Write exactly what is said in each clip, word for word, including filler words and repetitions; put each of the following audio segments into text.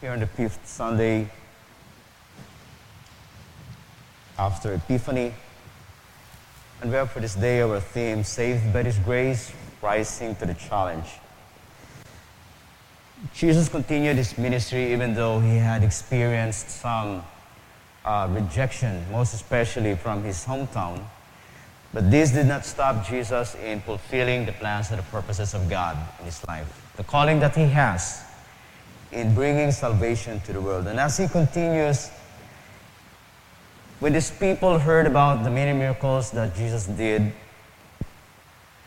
here on the fifth Sunday after Epiphany. And we have for this day our theme, Saved by His Grace, Rising to the Challenge. Jesus continued His ministry even though He had experienced some uh, rejection, most especially from His hometown. But this did not stop Jesus in fulfilling the plans and the purposes of God in His life, the calling that He has in bringing salvation to the world. And as He continues, when these people heard about the many miracles that Jesus did,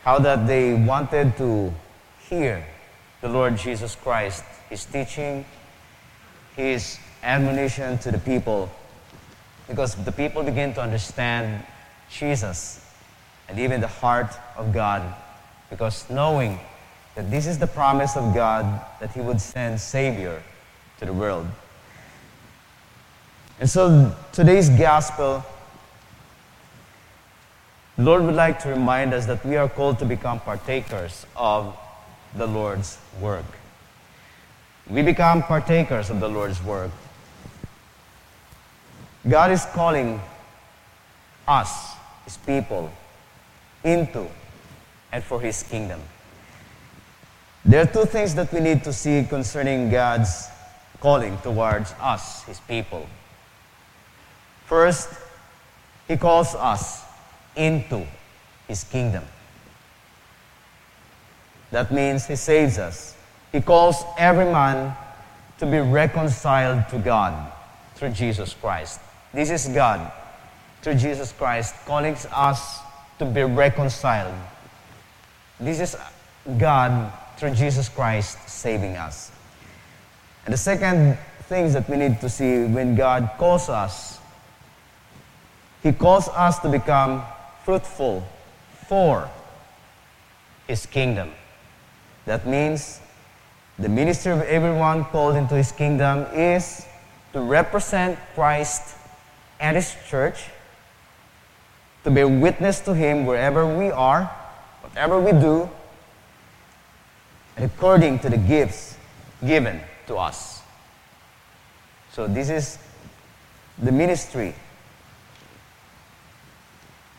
how that they wanted to hear the Lord Jesus Christ, His teaching, His admonition to the people, because the people begin to understand Jesus and even the heart of God, because knowing that this is the promise of God, that He would send Savior to the world. And so today's gospel, the Lord would like to remind us that we are called to become partakers of the Lord's work. We become partakers of the Lord's work. God is calling us, His people, into and for His kingdom. There are two things that we need to see concerning God's calling towards us, His people. First, He calls us into His kingdom. That means He saves us. He calls every man to be reconciled to God through Jesus Christ. This is God, through Jesus Christ, calling us to be reconciled. This is God, through Jesus Christ, saving us. And the second things that we need to see when God calls us, He calls us to become fruitful for His kingdom. That means the ministry of everyone called into His kingdom is to represent Christ and His church, to be a witness to Him wherever we are, whatever we do, according to the gifts given to us. So this is the ministry,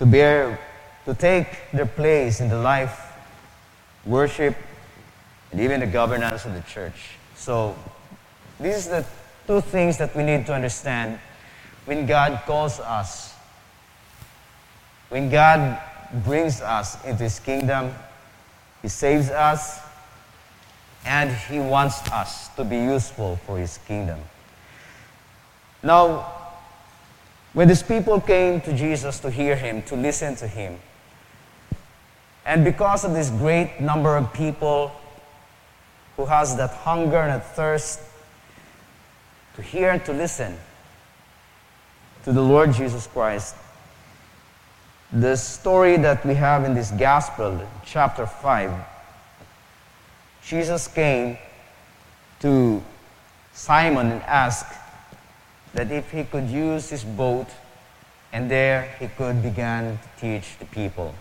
to bear, to take their place in the life, worship, and even the governance of the church. So this is the two things that we need to understand when God calls us, when God brings us into His kingdom. He saves us, and He wants us to be useful for His kingdom. Now, when these people came to Jesus to hear Him, to listen to Him, and because of this great number of people who has that hunger and that thirst to hear and to listen to the Lord Jesus Christ, the story that we have in this gospel, chapter five, Jesus came to Simon and asked that if he could use his boat, and there he could begin to teach the people.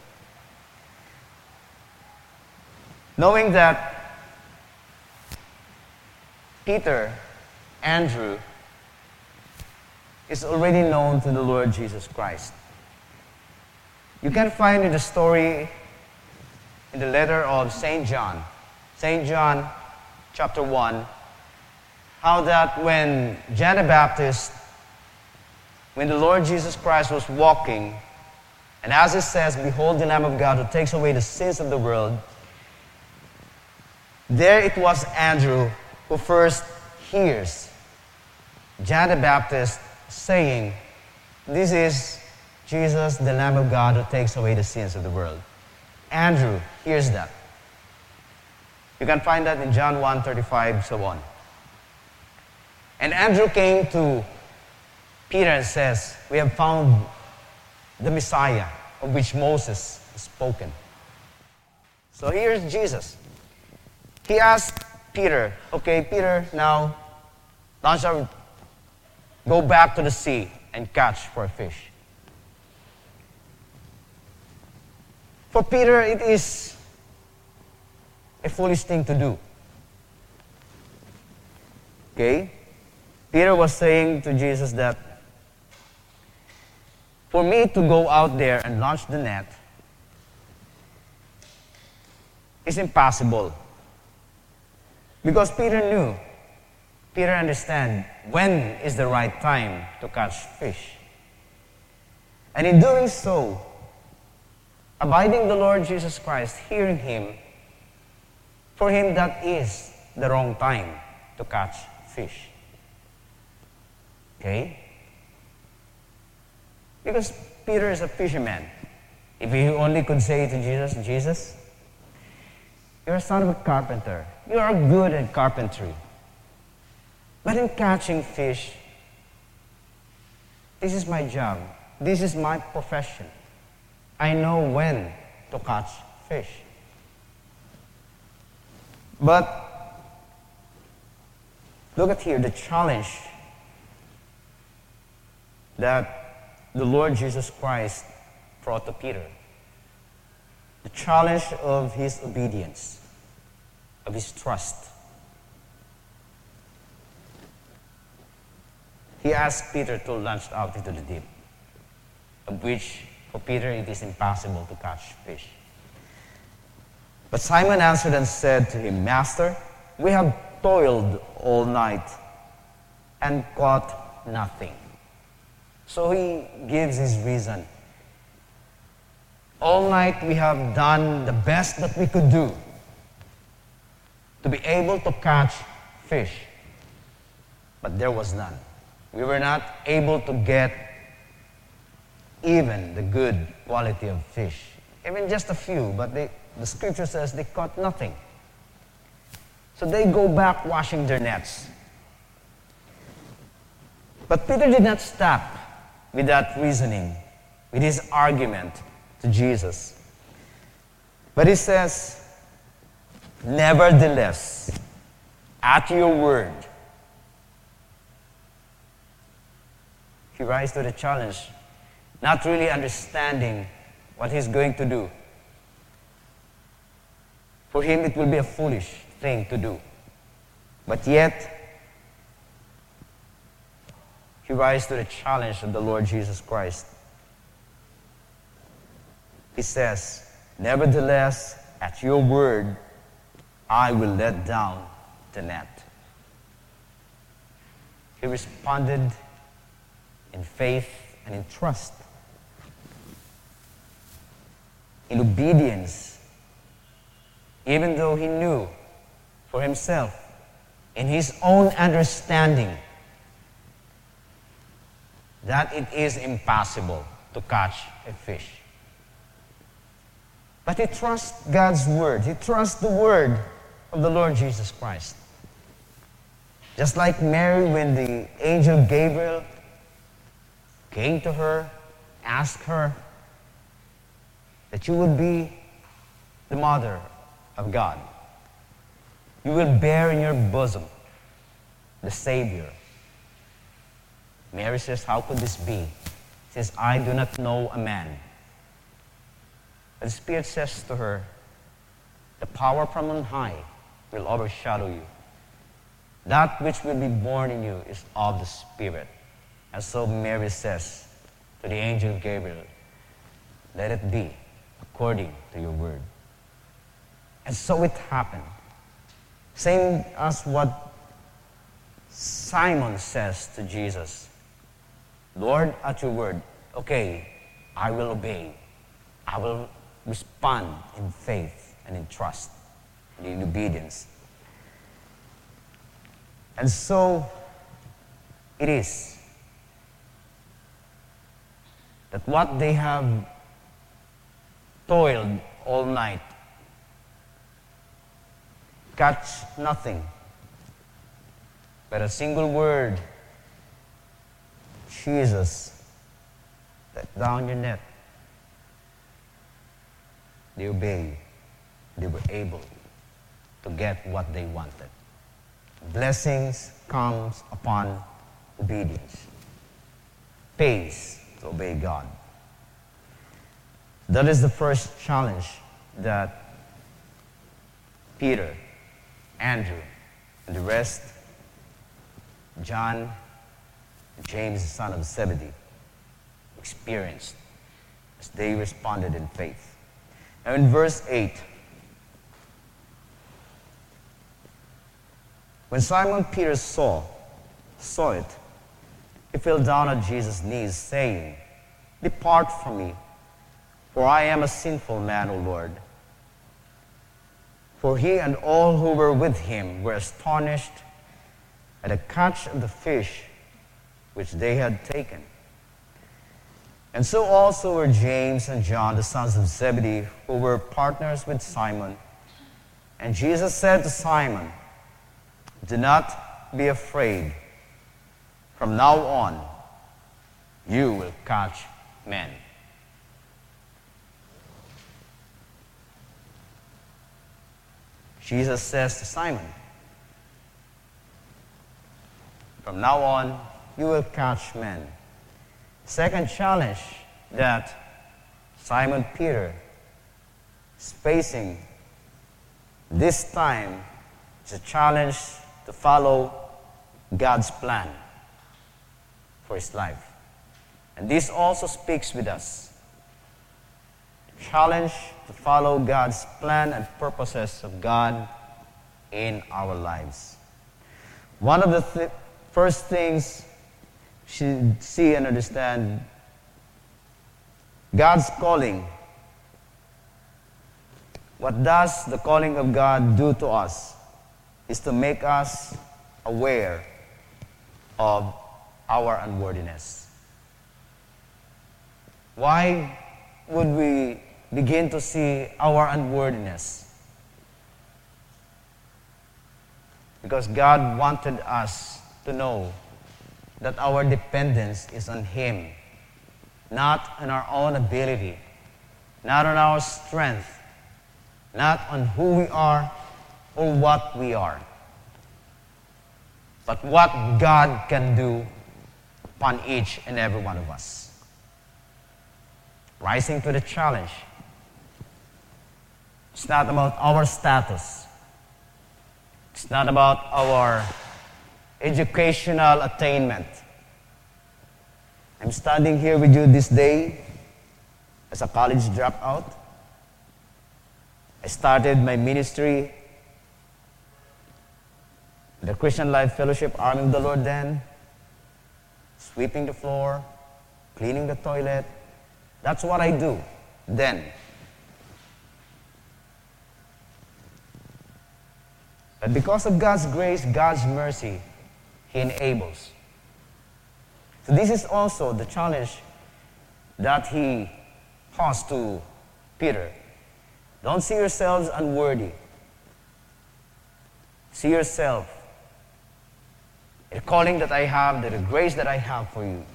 Knowing that Peter, Andrew, is already known to the Lord Jesus Christ. You can find in the story in the letter of Saint John, Saint John chapter one, how that when John the Baptist, when the Lord Jesus Christ was walking, and as it says, "Behold the Lamb of God who takes away the sins of the world," there it was Andrew who first hears John the Baptist saying, "This is Jesus, the Lamb of God who takes away the sins of the world." Andrew hears that. You can find that in John one thirty-five, so on. And Andrew came to Peter and says, "We have found the Messiah of which Moses has spoken." So here's Jesus. He asked Peter, "Okay, Peter, now, thou shalt go back to the sea and catch for a fish." For Peter, it is a foolish thing to do. Okay? Peter was saying to Jesus that for me to go out there and launch the net is impossible. Because Peter knew, Peter understood when is the right time to catch fish. And in doing so, abiding the Lord Jesus Christ, hearing Him, for him that is the wrong time to catch fish. Okay? Because Peter is a fisherman. If he only could say to Jesus, Jesus, you're a son of a carpenter. You are good at carpentry. But in catching fish, this is my job. This is my profession. I know when to catch fish. But look at here, the challenge that the Lord Jesus Christ brought to Peter. The challenge of his obedience, of his trust. He asked Peter to launch out into the deep, of which for Peter it is impossible to catch fish. But Simon answered and said to him, Master, we have toiled all night and caught nothing. So he gives his reason. All night we have done the best that we could do to be able to catch fish. But there was none. We were not able to get even the good quality of fish. Even just a few, but they... The scripture says they caught nothing. So they go back washing their nets. But Peter did not stop with that reasoning, with his argument to Jesus. But he says, nevertheless, at your word, he rises to the challenge, not really understanding what he's going to do. For him, it will be a foolish thing to do. But yet, he rises to the challenge of the Lord Jesus Christ. He says, nevertheless, at your word, I will let down the net. He responded in faith and in trust, in obedience, even though he knew for himself, in his own understanding, that it is impossible to catch a fish. But he trusts God's word. He trusts the word of the Lord Jesus Christ. Just like Mary, when the angel Gabriel came to her, asked her that you would be the mother of God. You will bear in your bosom the Savior. Mary says, how could this be, since I do not know a man? But the Spirit says to her, the power from on high will overshadow you. That which will be born in you is of the Spirit. And so Mary says to the angel Gabriel, let it be according to your word. And so it happened. Same as what Simon says to Jesus. Lord, at your word, okay, I will obey. I will respond in faith and in trust and in obedience. And so it is that what they have toiled all night, catch nothing, but a single word, Jesus, let down your net. They obeyed. They were able to get what they wanted. Blessings comes upon obedience. Pays to obey God. That is the first challenge that Peter, Andrew, and the rest, John, James, the son of Zebedee, experienced as they responded in faith. Now in verse eight, when Simon Peter saw, saw it, he fell down at Jesus' knees, saying, "Depart from me, for I am a sinful man, O Lord." For he and all who were with him were astonished at the catch of the fish which they had taken. And so also were James and John, the sons of Zebedee, who were partners with Simon. And Jesus said to Simon, "Do not be afraid. From now on, you will catch men." Jesus says to Simon, "From now on, you will catch men." Second challenge that Simon Peter is facing this time is a challenge to follow God's plan for his life. And this also speaks with us. Challenge to follow God's plan and purposes of God in our lives. One of the th- first things we should see and understand, God's calling. What does the calling of God do to us is to make us aware of our unworthiness. Why would we begin to see our unworthiness? Because God wanted us to know that our dependence is on Him, not on our own ability, not on our strength, not on who we are or what we are, but what God can do upon each and every one of us. Rising to the challenge. It's not about our status. It's not about our educational attainment. I'm standing here with you this day as a college dropout. I started my ministry, the Christian Life Fellowship Army of the Lord then, sweeping the floor, cleaning the toilet. That's what I do then. But because of God's grace, God's mercy, He enables. So this is also the challenge that He posed to Peter. Don't see yourselves unworthy. See yourself. The calling that I have, the grace that I have for you.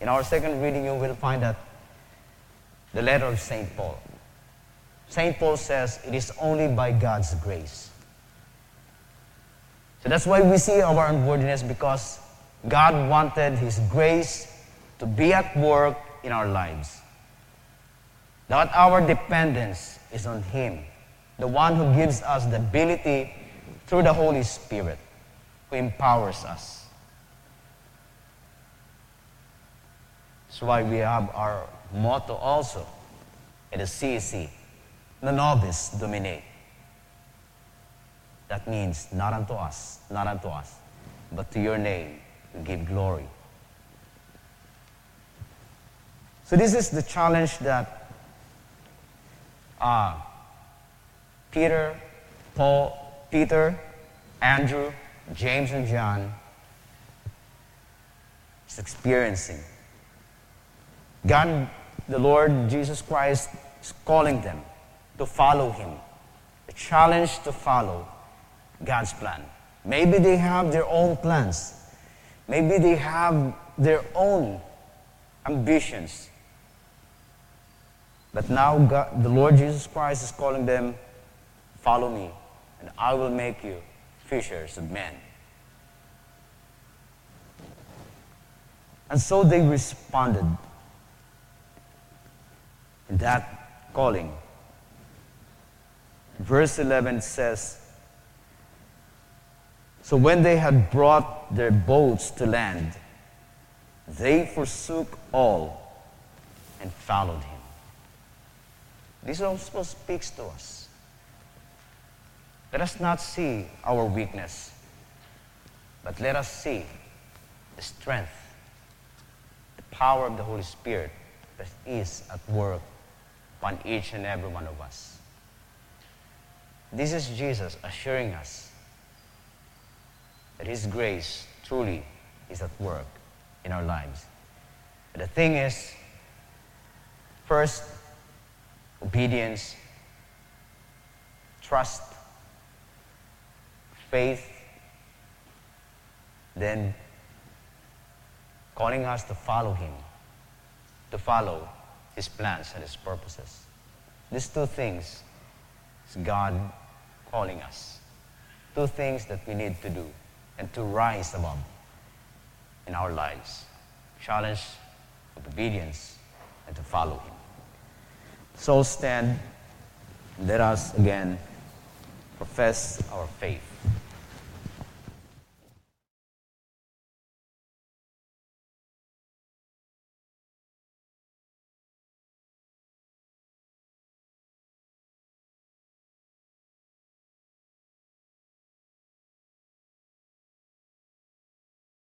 In our second reading, you will find that the letter of Saint Paul. Saint Paul says, it is only by God's grace. So that's why we see our unworthiness, because God wanted His grace to be at work in our lives. That our dependence is on Him, the one who gives us the ability through the Holy Spirit, who empowers us. That's why we have our motto also at the C C, "Non nobis Domine." That means, not unto us, not unto us, but to your name we give glory. So this is the challenge that uh, Peter, Paul, Peter, Andrew, James, and John is experiencing. God, the Lord Jesus Christ, is calling them to follow Him. A challenge to follow God's plan. Maybe they have their own plans. Maybe they have their own ambitions. But now God, the Lord Jesus Christ is calling them, "Follow me, and I will make you fishers of men." And so they responded in that calling. Verse eleven says, "So when they had brought their boats to land, They forsook all and followed him. This also speaks to us. Let us not see our weakness, but let us see the strength, the power of the Holy Spirit that is at work upon each and every one of us. This is Jesus assuring us that His grace truly is at work in our lives. But the thing is, first, obedience, trust, faith, then calling us to follow Him, to follow His plans and His purposes. These two things is God calling us. Two things that we need to do and to rise above in our lives. Challenge with obedience and to follow Him. So stand, and let us again profess our faith.